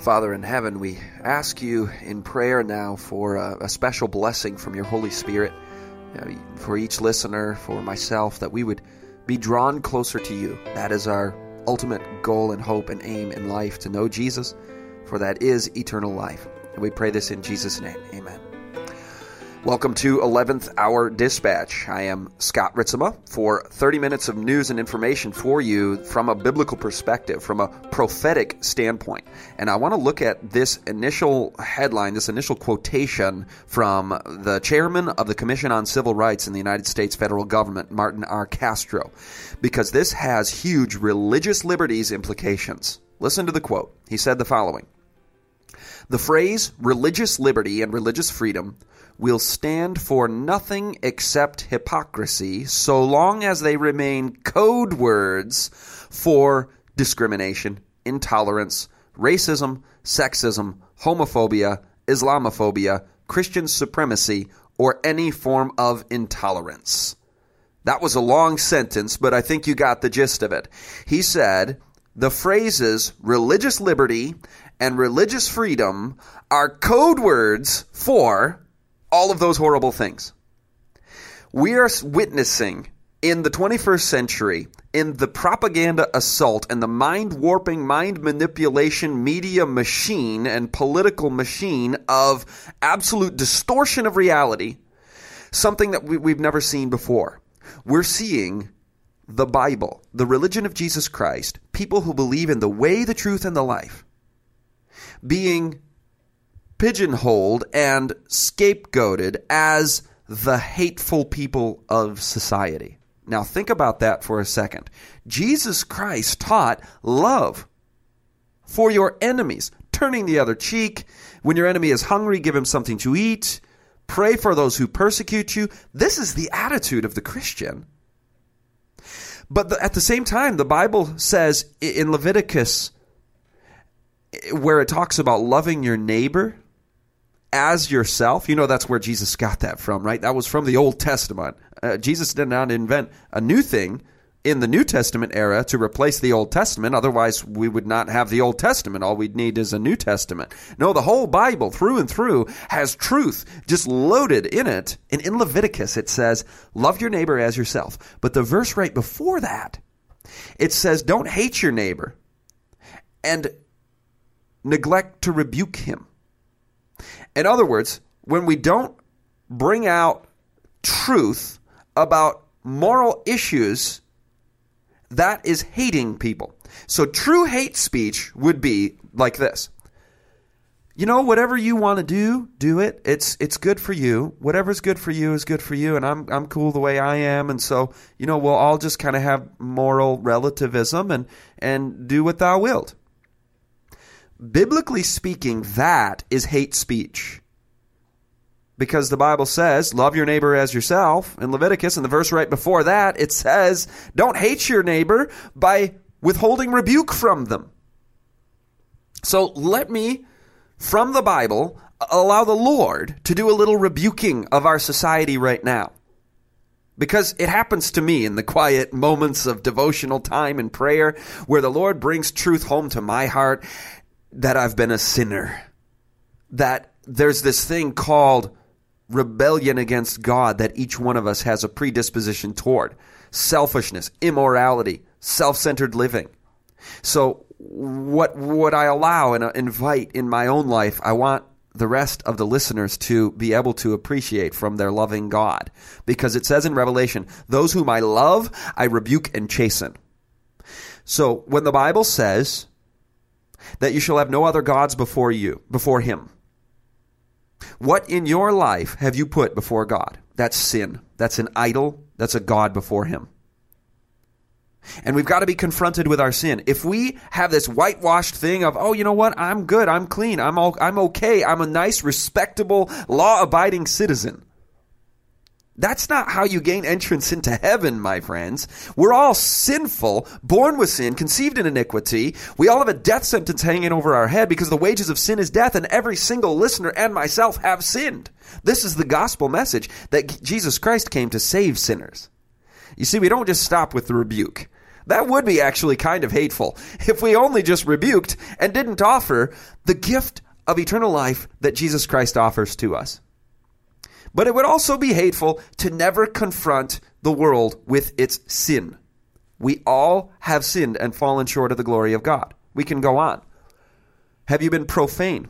Father in heaven, we ask you in prayer now for a special blessing from your Holy Spirit, for each listener, for myself, that we would be drawn closer to you. That is our ultimate goal and hope and aim in life, to know Jesus, for that is eternal life. And we pray this in Jesus' name. Amen. Welcome to 11th Hour Dispatch. I am Scott Ritzema for 30 minutes of news and information for you from a biblical perspective, from a prophetic standpoint. And I want to look at this initial headline, this initial quotation from the chairman of the Commission on Civil Rights in the United States federal government, Martin R. Castro, because this has huge religious liberties implications. Listen to the quote. He said the following: "The phrase religious liberty and religious freedom will stand for nothing except hypocrisy so long as they remain code words for discrimination, intolerance, racism, sexism, homophobia, Islamophobia, Christian supremacy, or any form of intolerance." That was a long sentence, but I think you got the gist of it. He said the phrases religious liberty and religious freedom are code words for all of those horrible things. We are witnessing in the 21st century, in the propaganda assault and the mind-warping, mind-manipulation media machine and political machine of absolute distortion of reality, something that we've never seen before. We're seeing the Bible, the religion of Jesus Christ, people who believe in the way, the truth, and the life, being pigeonholed and scapegoated as the hateful people of society. Now think about that for a second. Jesus Christ taught love for your enemies, turning the other cheek. When your enemy is hungry, give him something to eat. Pray for those who persecute you. This is the attitude of the Christian. But at the same time, the Bible says in Leviticus, where it talks about loving your neighbor as yourself, you know that's where Jesus got that from, right? That was from the Old Testament. Jesus did not invent a new thing in the New Testament era to replace the Old Testament. Otherwise, we would not have the Old Testament. All we'd need is a New Testament. No, the whole Bible through and through has truth just loaded in it. And in Leviticus, it says, love your neighbor as yourself. But the verse right before that, it says, don't hate your neighbor and neglect to rebuke him. In other words, when we don't bring out truth about moral issues, that is hating people. So true hate speech would be like this: you know, whatever you want to do, do it. It's good for you. Whatever's good for you is good for you, and I'm cool the way I am. And so, you know, we'll all just kind of have moral relativism and do what thou wilt. Biblically speaking, that is hate speech, because the Bible says, love your neighbor as yourself in Leviticus, and the verse right before that, it says, don't hate your neighbor by withholding rebuke from them. So let me, from the Bible, allow the Lord to do a little rebuking of our society right now, because it happens to me in the quiet moments of devotional time and prayer where the Lord brings truth home to my heart, that I've been a sinner, that there's this thing called rebellion against God that each one of us has a predisposition toward: selfishness, immorality, self-centered living. So what would I allow and invite in my own life? I want the rest of the listeners to be able to appreciate from their loving God, because it says in Revelation, those whom I love, I rebuke and chasten. So when the Bible says that you shall have no other gods before him, what in your life have you put before God? That's sin. That's an idol. That's a god before him. And we've got to be confronted with our sin. If we have this whitewashed thing of, oh, you know what? I'm good. I'm clean. I'm okay. I'm a nice, respectable, law-abiding citizen. That's not how you gain entrance into heaven, my friends. We're all sinful, born with sin, conceived in iniquity. We all have a death sentence hanging over our head because the wages of sin is death, and every single listener and myself have sinned. This is the gospel message that Jesus Christ came to save sinners. You see, we don't just stop with the rebuke. That would be actually kind of hateful if we only just rebuked and didn't offer the gift of eternal life that Jesus Christ offers to us. But it would also be hateful to never confront the world with its sin. We all have sinned and fallen short of the glory of God. We can go on. Have you been profane?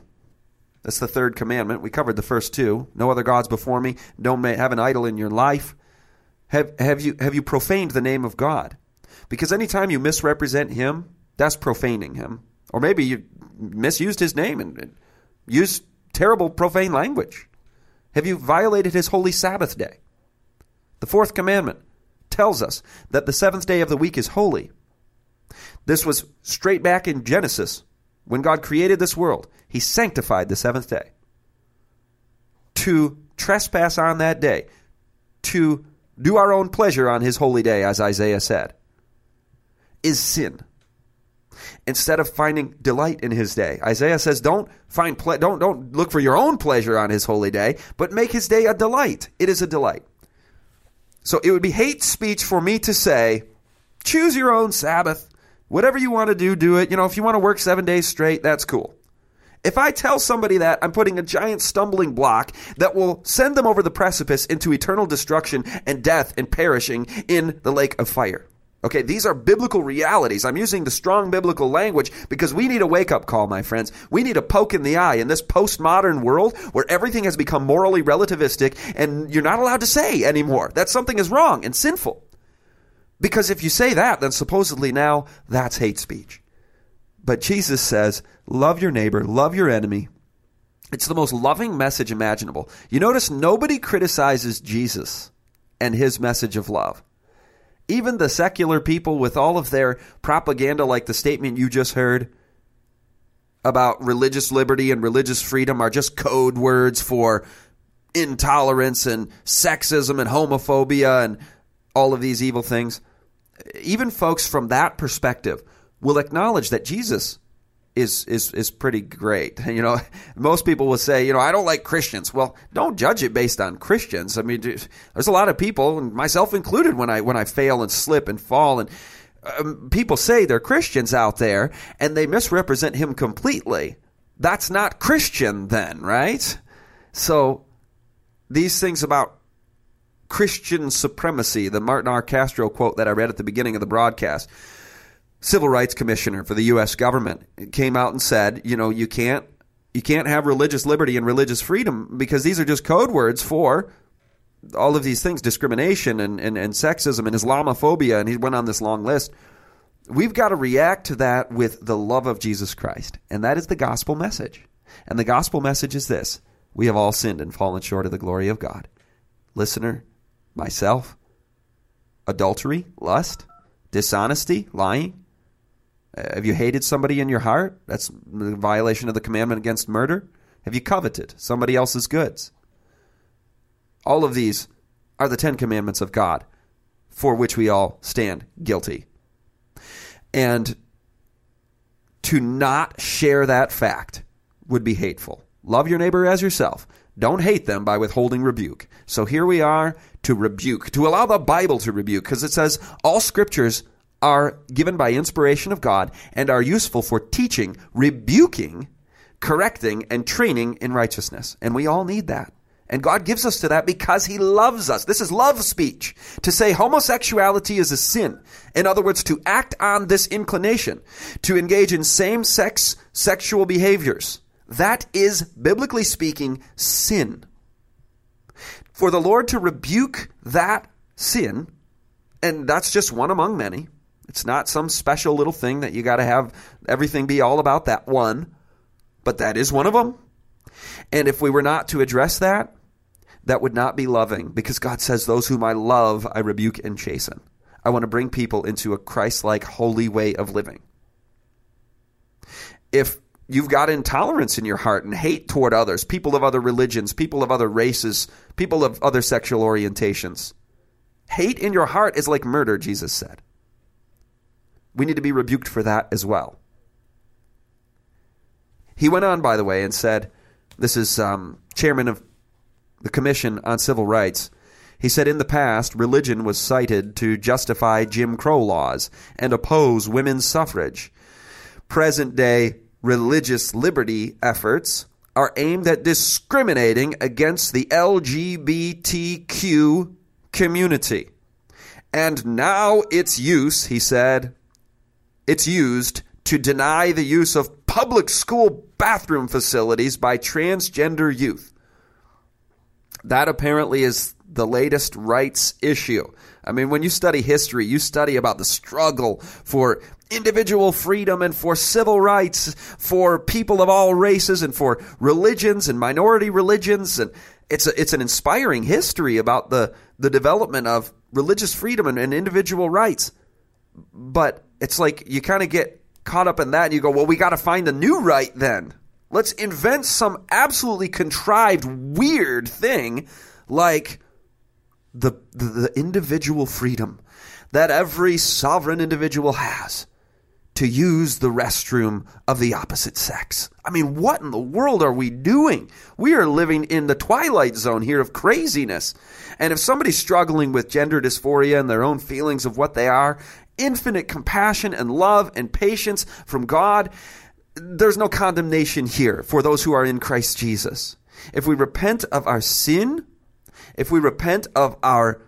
That's the third commandment. We covered the first two. No other gods before me. Don't have an idol in your life. Have you profaned the name of God? Because anytime you misrepresent him, that's profaning him. Or maybe you misused his name and used terrible profane language. Have you violated his holy Sabbath day? The fourth commandment tells us that the seventh day of the week is holy. This was straight back in Genesis. When God created this world, he sanctified the seventh day. To trespass on that day, to do our own pleasure on his holy day, as Isaiah said, is sin. Instead of finding delight in his day, Isaiah says, don't look for your own pleasure on his holy day, but make his day a delight. It is a delight. So it would be hate speech for me to say, choose your own Sabbath. Whatever you want to do, do it. You know, if you want to work 7 days straight, that's cool. If I tell somebody that, I'm putting a giant stumbling block that will send them over the precipice into eternal destruction and death and perishing in the lake of fire. Okay, these are biblical realities. I'm using the strong biblical language because we need a wake-up call, my friends. We need a poke in the eye in this postmodern world where everything has become morally relativistic and you're not allowed to say anymore that something is wrong and sinful. Because if you say that, then supposedly now that's hate speech. But Jesus says, love your neighbor, love your enemy. It's the most loving message imaginable. You notice nobody criticizes Jesus and his message of love. Even the secular people with all of their propaganda, like the statement you just heard about religious liberty and religious freedom, are just code words for intolerance and sexism and homophobia and all of these evil things. Even folks from that perspective will acknowledge that Jesus is pretty great. You know, most people will say, you know, I don't like Christians. Well, don't judge it based on Christians. I mean, there's a lot of people, myself included, when I fail and slip and fall, and people say they're Christians out there and they misrepresent him completely. That's not Christian then, right? So these things about Christian supremacy, the Martin R. Castro quote that I read at the beginning of the broadcast, Civil Rights Commissioner for the U.S. government, came out and said, you know, you can't have religious liberty and religious freedom because these are just code words for all of these things, discrimination and sexism and Islamophobia, and he went on this long list. We've got to react to that with the love of Jesus Christ, and that is the gospel message. And the gospel message is this: we have all sinned and fallen short of the glory of God. Listener, myself, adultery, lust, dishonesty, lying. Have you hated somebody in your heart? That's a violation of the commandment against murder. Have you coveted somebody else's goods? All of these are the 10 commandments of God for which we all stand guilty. And to not share that fact would be hateful. Love your neighbor as yourself. Don't hate them by withholding rebuke. So here we are to rebuke, to allow the Bible to rebuke, because it says all scriptures are given by inspiration of God and are useful for teaching, rebuking, correcting, and training in righteousness. And we all need that. And God gives us to that because he loves us. This is love speech. To say homosexuality is a sin. In other words, to act on this inclination, to engage in same-sex sexual behaviors. That is, biblically speaking, sin. For the Lord to rebuke that sin, and that's just one among many. It's not some special little thing that you got to have everything be all about that one, but that is one of them. And if we were not to address that, that would not be loving, because God says, those whom I love, I rebuke and chasten. I want to bring people into a Christ-like, holy way of living. If you've got intolerance in your heart and hate toward others, people of other religions, people of other races, people of other sexual orientations, hate in your heart is like murder, Jesus said. We need to be rebuked for that as well. He went on, by the way, and said, this is chairman of the Commission on Civil Rights. He said, in the past, religion was cited to justify Jim Crow laws and oppose women's suffrage. Present-day religious liberty efforts are aimed at discriminating against the LGBTQ community. And now its use, he said, it's used to deny the use of public school bathroom facilities by transgender youth. That apparently is the latest rights issue. I mean, when you study history, you study about the struggle for individual freedom and for civil rights, for people of all races and for religions and minority religions. And it's an inspiring history about the development of religious freedom and individual rights. But it's like you kind of get caught up in that and you go, well, we got to find a new right then. Let's invent some absolutely contrived, weird thing like the individual freedom that every sovereign individual has to use the restroom of the opposite sex. I mean, what in the world are we doing? We are living in the twilight zone here of craziness. And if somebody's struggling with gender dysphoria and their own feelings of what they are, infinite compassion and love and patience from God. There's no condemnation here for those who are in Christ Jesus. If we repent of our sin, if we repent of our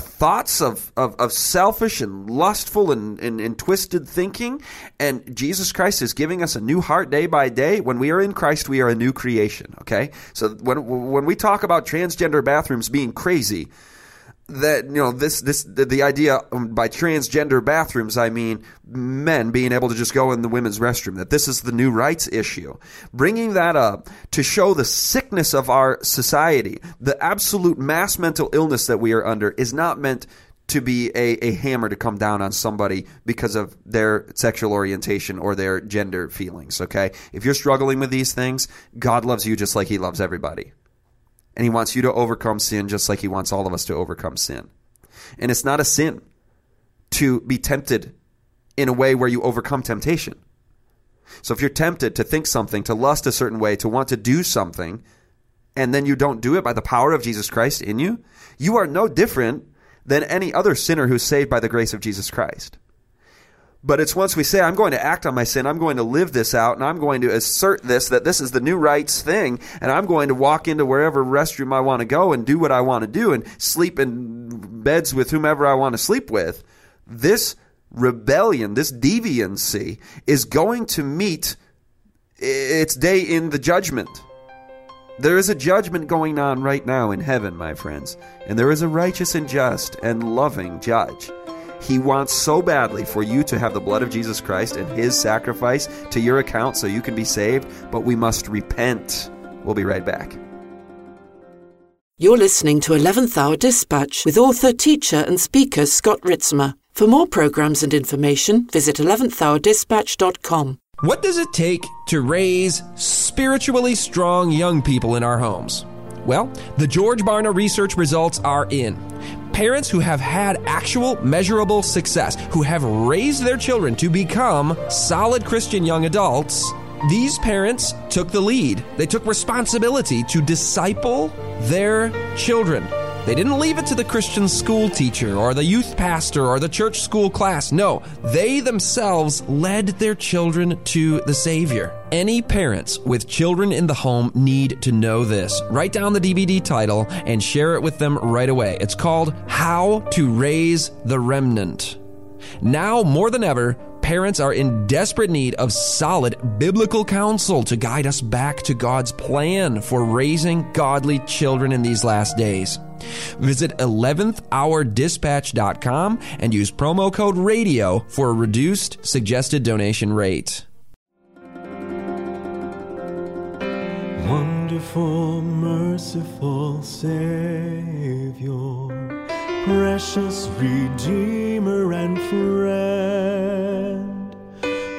thoughts of selfish and lustful and twisted thinking, and Jesus Christ is giving us a new heart day by day, when we are in Christ, we are a new creation, okay? So when we talk about transgender bathrooms being crazy, that, you know, the idea by transgender bathrooms, I mean men being able to just go in the women's restroom, that this is the new rights issue. Bringing that up to show the sickness of our society, the absolute mass mental illness that we are under is not meant to be a hammer to come down on somebody because of their sexual orientation or their gender feelings, okay? If you're struggling with these things, God loves you just like he loves everybody. And he wants you to overcome sin just like he wants all of us to overcome sin. And it's not a sin to be tempted in a way where you overcome temptation. So if you're tempted to think something, to lust a certain way, to want to do something, and then you don't do it by the power of Jesus Christ in you, you are no different than any other sinner who's saved by the grace of Jesus Christ. But it's once we say, I'm going to act on my sin, I'm going to live this out, and I'm going to assert this, that this is the new rights thing, and I'm going to walk into wherever restroom I want to go and do what I want to do and sleep in beds with whomever I want to sleep with. This rebellion, this deviancy is going to meet its day in the judgment. There is a judgment going on right now in heaven, my friends, and there is a righteous and just and loving judge. He wants so badly for you to have the blood of Jesus Christ and his sacrifice to your account so you can be saved, but we must repent. We'll be right back. You're listening to 11th Hour Dispatch with author, teacher, and speaker Scott Ritzema. For more programs and information, visit 11thhourdispatch.com. What does it take to raise spiritually strong young people in our homes? Well, the George Barna research results are in. Parents who have had actual measurable success, who have raised their children to become solid Christian young adults, these parents took the lead. They took responsibility to disciple their children. They didn't leave it to the Christian school teacher or the youth pastor or the church school class. No, they themselves led their children to the Savior. Any parents with children in the home need to know this. Write down the DVD title and share it with them right away. It's called How to Raise the Remnant. Now more than ever, parents are in desperate need of solid biblical counsel to guide us back to God's plan for raising godly children in these last days. Visit 11thhourdispatch.com and use promo code RADIO for a reduced suggested donation rate. Wonderful, merciful Savior, precious Redeemer and friend.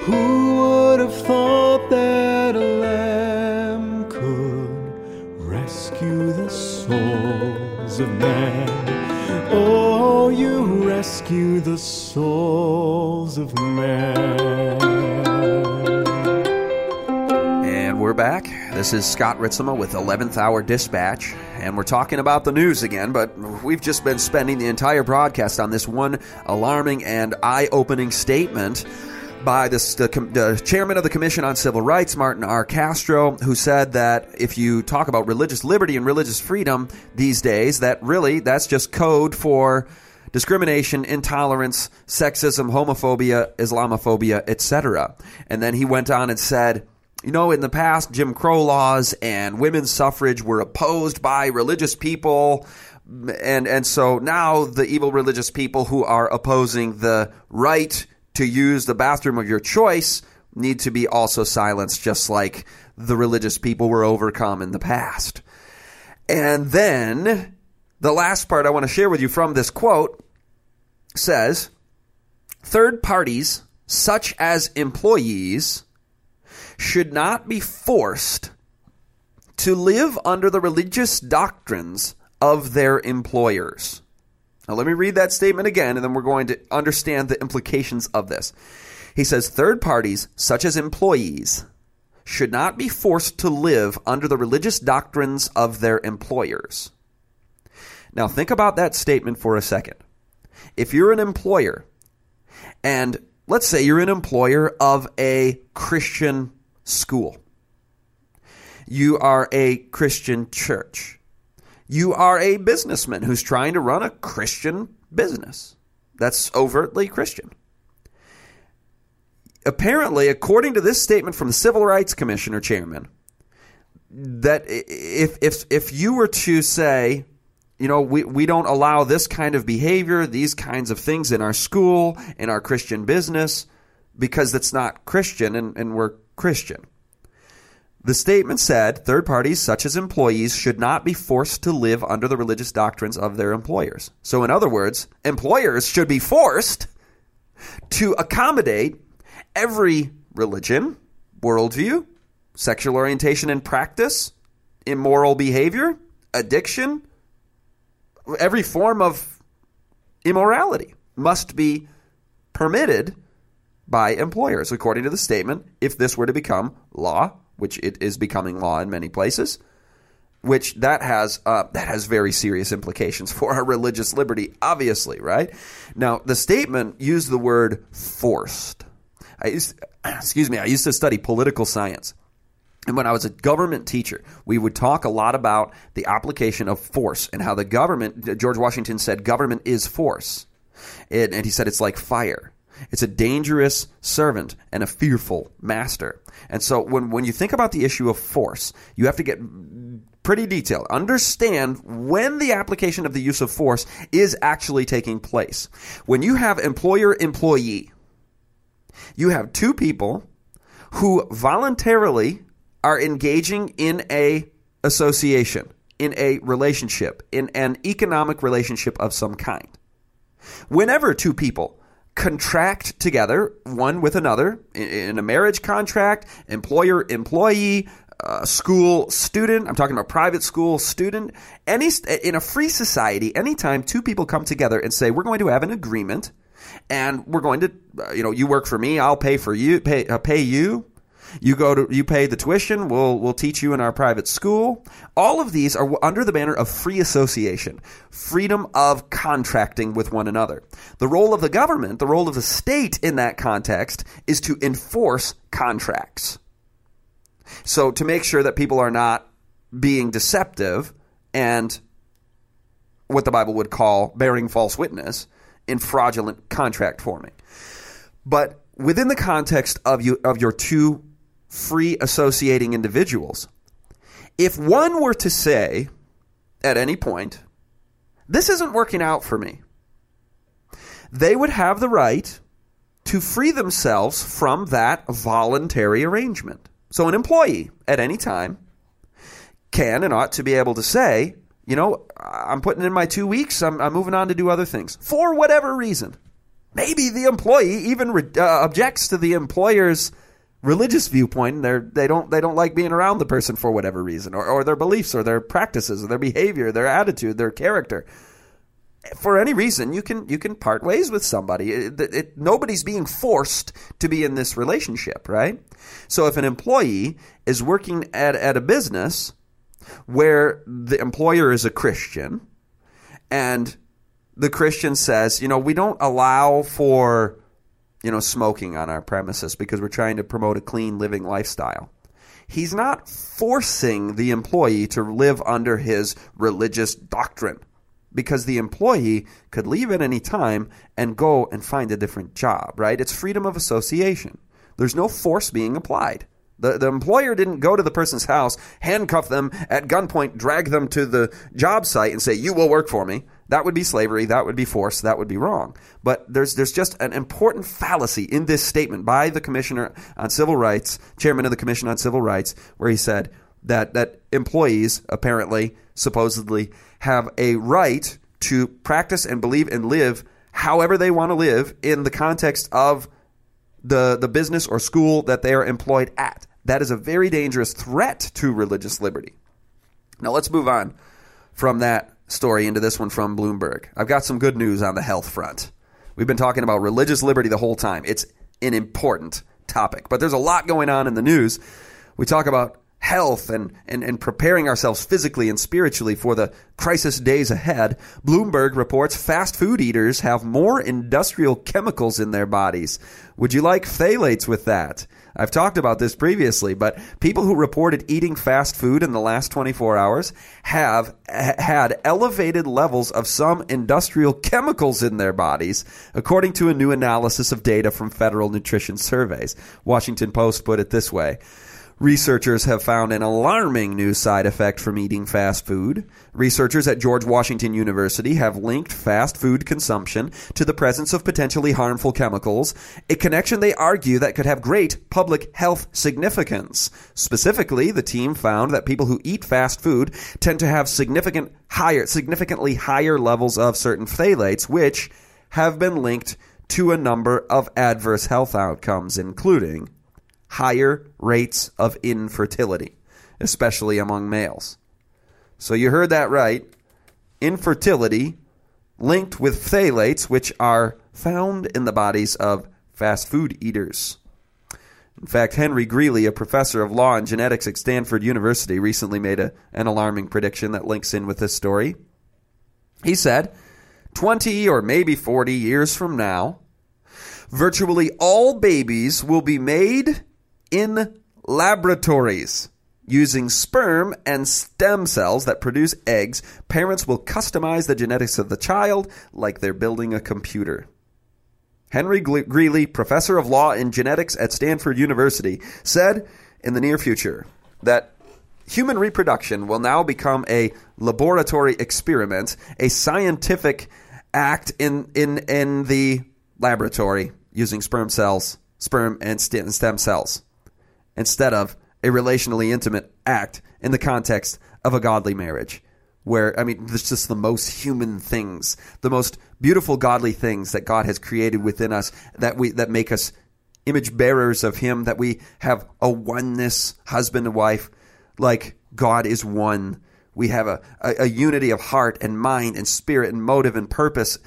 Who would have thought that a lamb could rescue the souls of men? Oh, you rescue the souls of men. And we're back. This is Scott Ritzema with 11th Hour Dispatch, and we're talking about the news again, but we've just been spending the entire broadcast on this one alarming and eye-opening statement by the chairman of the Commission on Civil Rights, Martin R. Castro, who said that if you talk about religious liberty and religious freedom these days, that really that's just code for discrimination, intolerance, sexism, homophobia, Islamophobia, etc. And then he went on and said, you know, in the past, Jim Crow laws and women's suffrage were opposed by religious people, and so now the evil religious people who are opposing the right to use the bathroom of your choice need to be also silenced, just like the religious people were overcome in the past. And then the last part I want to share with you from this quote says, third parties, such as employees, should not be forced to live under the religious doctrines of their employers. Now, let me read that statement again, and then we're going to understand the implications of this. He says, third parties, such as employees, should not be forced to live under the religious doctrines of their employers. Now, think about that statement for a second. If you're an employer, and let's say you're an employer of a Christian school. You are a Christian church. You are a businessman who's trying to run a Christian business that's overtly Christian. Apparently, according to this statement from the Civil Rights Commission or chairman, that if you were to say, you know, we don't allow this kind of behavior, these kinds of things in our school, in our Christian business, because that's not Christian and we're Christian. The statement said, third parties such as employees should not be forced to live under the religious doctrines of their employers. So in other words, employers should be forced to accommodate every religion, worldview, sexual orientation and practice, immoral behavior, addiction. Every form of immorality must be permitted by employers, according to the statement, if this were to become law, which it is becoming law in many places, which that has very serious implications for our religious liberty, obviously, right? Now, the statement used the word forced. I used to study political science. And when I was a government teacher, we would talk a lot about the application of force and how the government, George Washington said, government is force. And he said it's like fire. It's a dangerous servant and a fearful master. And so when you think about the issue of force, you have to get pretty detailed. Understand when the application of the use of force is actually taking place. When you have employer-employee, you have two people who voluntarily are engaging in a association, in a relationship, in an economic relationship of some kind. Whenever two people contract together, one with another, in a marriage contract, employer-employee, school-student, I'm talking about private school-student, in a free society, anytime two people come together and say, we're going to have an agreement, and we're going to, you work for me, I'll pay for you, pay you. You pay the tuition, we'll teach you in our private school. All of these are under the banner of free association, freedom of contracting with one another. The role of the government, the role of the state in that context is to enforce contracts. So to make sure that people are not being deceptive and what the Bible would call bearing false witness in fraudulent contract forming. But within the context of your two free associating individuals, if one were to say at any point, this isn't working out for me, they would have the right to free themselves from that voluntary arrangement. So an employee at any time can and ought to be able to say, You know, I'm putting in my 2 weeks. I'm moving on to do other things for whatever reason. Maybe the employee even objects to the employer's religious viewpoint, and they don't like being around the person for whatever reason, or their beliefs or their practices or their behavior, their attitude, their character. For any reason, you can part ways with somebody. Nobody's being forced to be in this relationship, right? So if an employee is working at a business where the employer is a Christian, and the Christian says, you know, we don't allow for, you know, smoking on our premises because we're trying to promote a clean living lifestyle. He's not forcing the employee to live under his religious doctrine, because the employee could leave at any time and go and find a different job, right? It's freedom of association. There's no force being applied. The employer didn't go to the person's house, handcuff them at gunpoint, drag them to the job site and say, you will work for me. That would be slavery. That would be force. That would be wrong. But there's just an important fallacy in this statement by the Commissioner on Civil Rights, Chairman of the Commission on Civil Rights, where he said that employees apparently, supposedly, have a right to practice and believe and live however they want to live in the context of the business or school that they are employed at. That is a very dangerous threat to religious liberty. Now let's move on from that story into this one from Bloomberg. I've got some good news on the health front. We've been talking about religious liberty the whole time. It's an important topic, but there's a lot going on in the news. We talk about health and preparing ourselves physically and spiritually for the crisis days ahead. Bloomberg reports fast food eaters have more industrial chemicals in their bodies. Would you like phthalates with that? I've talked about this previously, but people who reported eating fast food in the last 24 hours have had elevated levels of some industrial chemicals in their bodies, according to a new analysis of data from federal nutrition surveys. Washington Post put it this way. Researchers have found an alarming new side effect from eating fast food. Researchers at George Washington University have linked fast food consumption to the presence of potentially harmful chemicals, a connection they argue that could have great public health significance. Specifically, the team found that people who eat fast food tend to have significantly higher levels of certain phthalates, which have been linked to a number of adverse health outcomes, including higher rates of infertility, especially among males. So you heard that right. Infertility linked with phthalates, which are found in the bodies of fast food eaters. In fact, Henry Greeley, a professor of law and genetics at Stanford University, recently made an alarming prediction that links in with this story. He said, 20 or maybe 40 years from now, virtually all babies will be made in laboratories using sperm and stem cells that produce eggs. Parents will customize the genetics of the child like they're building a computer. Henry Greeley, professor of law and genetics at Stanford University, said in the near future that human reproduction will now become a laboratory experiment, a scientific act in the laboratory using sperm and stem cells, instead of a relationally intimate act in the context of a godly marriage, where, I mean, it's just the most human things, the most beautiful godly things that God has created within us, that make us image bearers of Him, that we have a oneness, husband and wife, like God is one. We have a unity of heart and mind and spirit and motive and purpose,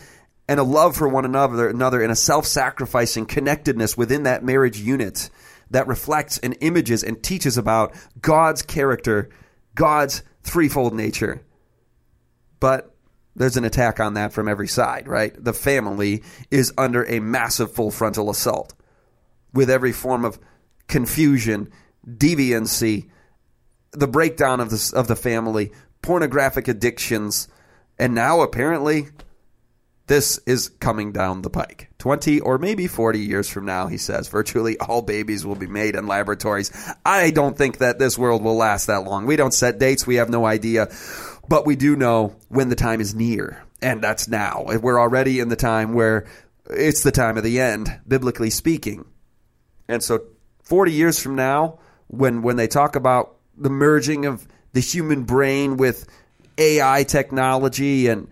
and a love for one another in a self-sacrificing connectedness within that marriage unit that reflects and images and teaches about God's character, God's threefold nature. But there's an attack on that from every side, right? The family is under a massive full frontal assault with every form of confusion, deviancy, the breakdown of the family, pornographic addictions, and now apparently this is coming down the pike. 20 or maybe 40 years from now, he says, virtually all babies will be made in laboratories. I don't think that this world will last that long. We don't set dates. We have no idea. But we do know when the time is near. And that's now. We're already in the time where it's the time of the end, biblically speaking. And so 40 years from now, when they talk about the merging of the human brain with AI technology and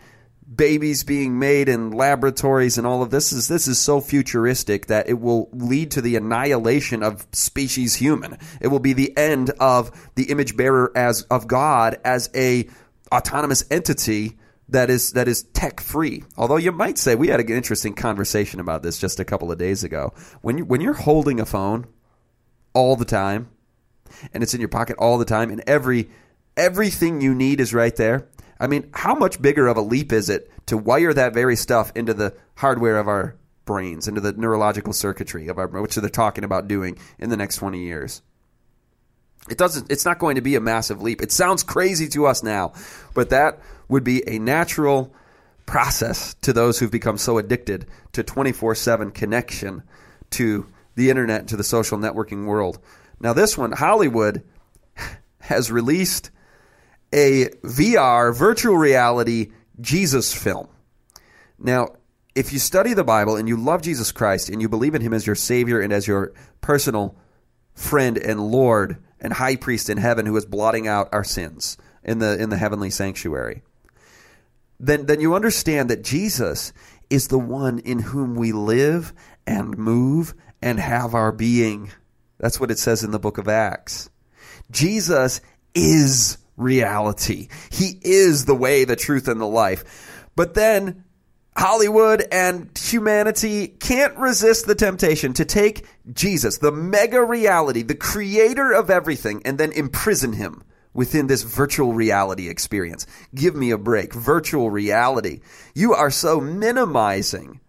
babies being made in laboratories and all of this is so futuristic that it will lead to the annihilation of species human. It will be the end of the image bearer as of God as a autonomous entity that is tech free. Although you might say, we had an interesting conversation about this just a couple of days ago. When you're holding a phone all the time and it's in your pocket all the time and everything you need is right there. I mean, how much bigger of a leap is it to wire that very stuff into the hardware of our brains, into the neurological circuitry of our brain, which they're talking about doing in the next 20 years? It's not going to be a massive leap. It sounds crazy to us now, but that would be a natural process to those who've become so addicted to 24/7 connection to the internet, to the social networking world. Now this one, Hollywood has released a VR, virtual reality, Jesus film. Now, if you study the Bible and you love Jesus Christ and you believe in him as your Savior and as your personal friend and Lord and high priest in heaven who is blotting out our sins in the heavenly sanctuary, then you understand that Jesus is the one in whom we live and move and have our being. That's what it says in the book of Acts. Jesus is reality. He is the way, the truth, and the life. But then Hollywood and humanity can't resist the temptation to take Jesus, the mega reality, the creator of everything, and then imprison him within this virtual reality experience. Give me a break. Virtual reality. You are so minimizing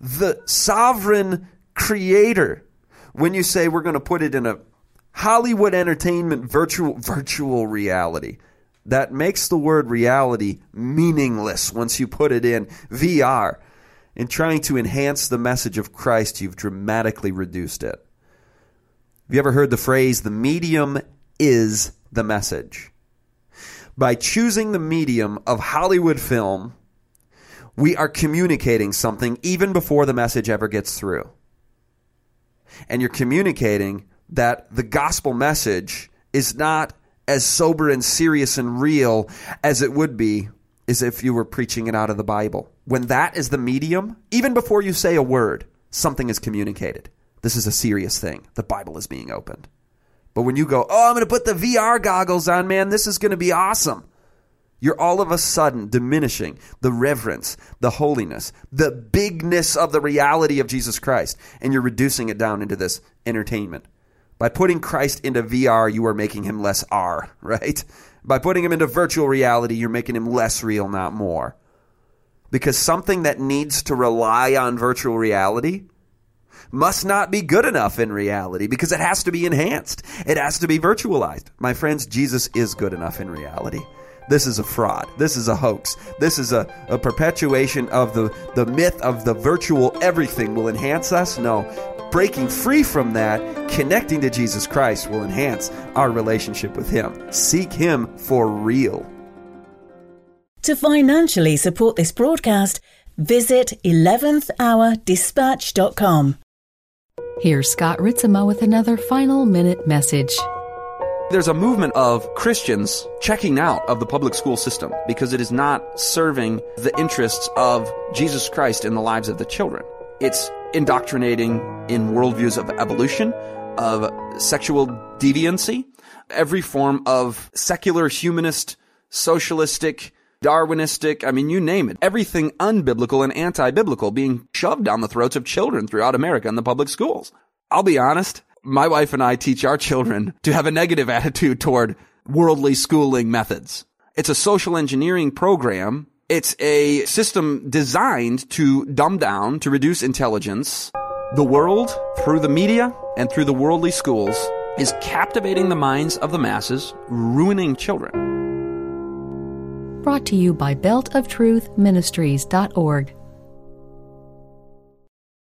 the sovereign creator when you say we're going to put it in a Hollywood entertainment virtual reality. That makes the word reality meaningless once you put it in VR. In trying to enhance the message of Christ, you've dramatically reduced it. Have you ever heard the phrase, the medium is the message? By choosing the medium of Hollywood film, we are communicating something even before the message ever gets through. And you're communicating that the gospel message is not as sober and serious and real as it would be as if you were preaching it out of the Bible. When that is the medium, even before you say a word, something is communicated. This is a serious thing. The Bible is being opened. But when you go, oh, I'm going to put the VR goggles on, man, this is going to be awesome, you're all of a sudden diminishing the reverence, the holiness, the bigness of the reality of Jesus Christ, and you're reducing it down into this entertainment. By putting Christ into VR, you are making him less R, right? By putting him into virtual reality, you're making him less real, not more. Because something that needs to rely on virtual reality must not be good enough in reality because it has to be enhanced. It has to be virtualized. My friends, Jesus is good enough in reality. This is a fraud. This is a hoax. This is a perpetuation of the myth of the virtual everything will enhance us. No. Breaking free from that, connecting to Jesus Christ will enhance our relationship with him. Seek him for real. To financially support this broadcast, visit 11thHourDispatch.com. Here's Scott Ritzema with another final minute message. There's a movement of Christians checking out of the public school system because it is not serving the interests of Jesus Christ in the lives of the children. It's indoctrinating in worldviews of evolution, of sexual deviancy, every form of secular, humanist, socialistic, Darwinistic, I mean, you name it. Everything unbiblical and anti-biblical being shoved down the throats of children throughout America in the public schools. I'll be honest, my wife and I teach our children to have a negative attitude toward worldly schooling methods. It's a social engineering program. It's a system designed to dumb down, to reduce intelligence. The world, through the media and through the worldly schools, is captivating the minds of the masses, ruining children. Brought to you by Belt of Truth Ministries.org.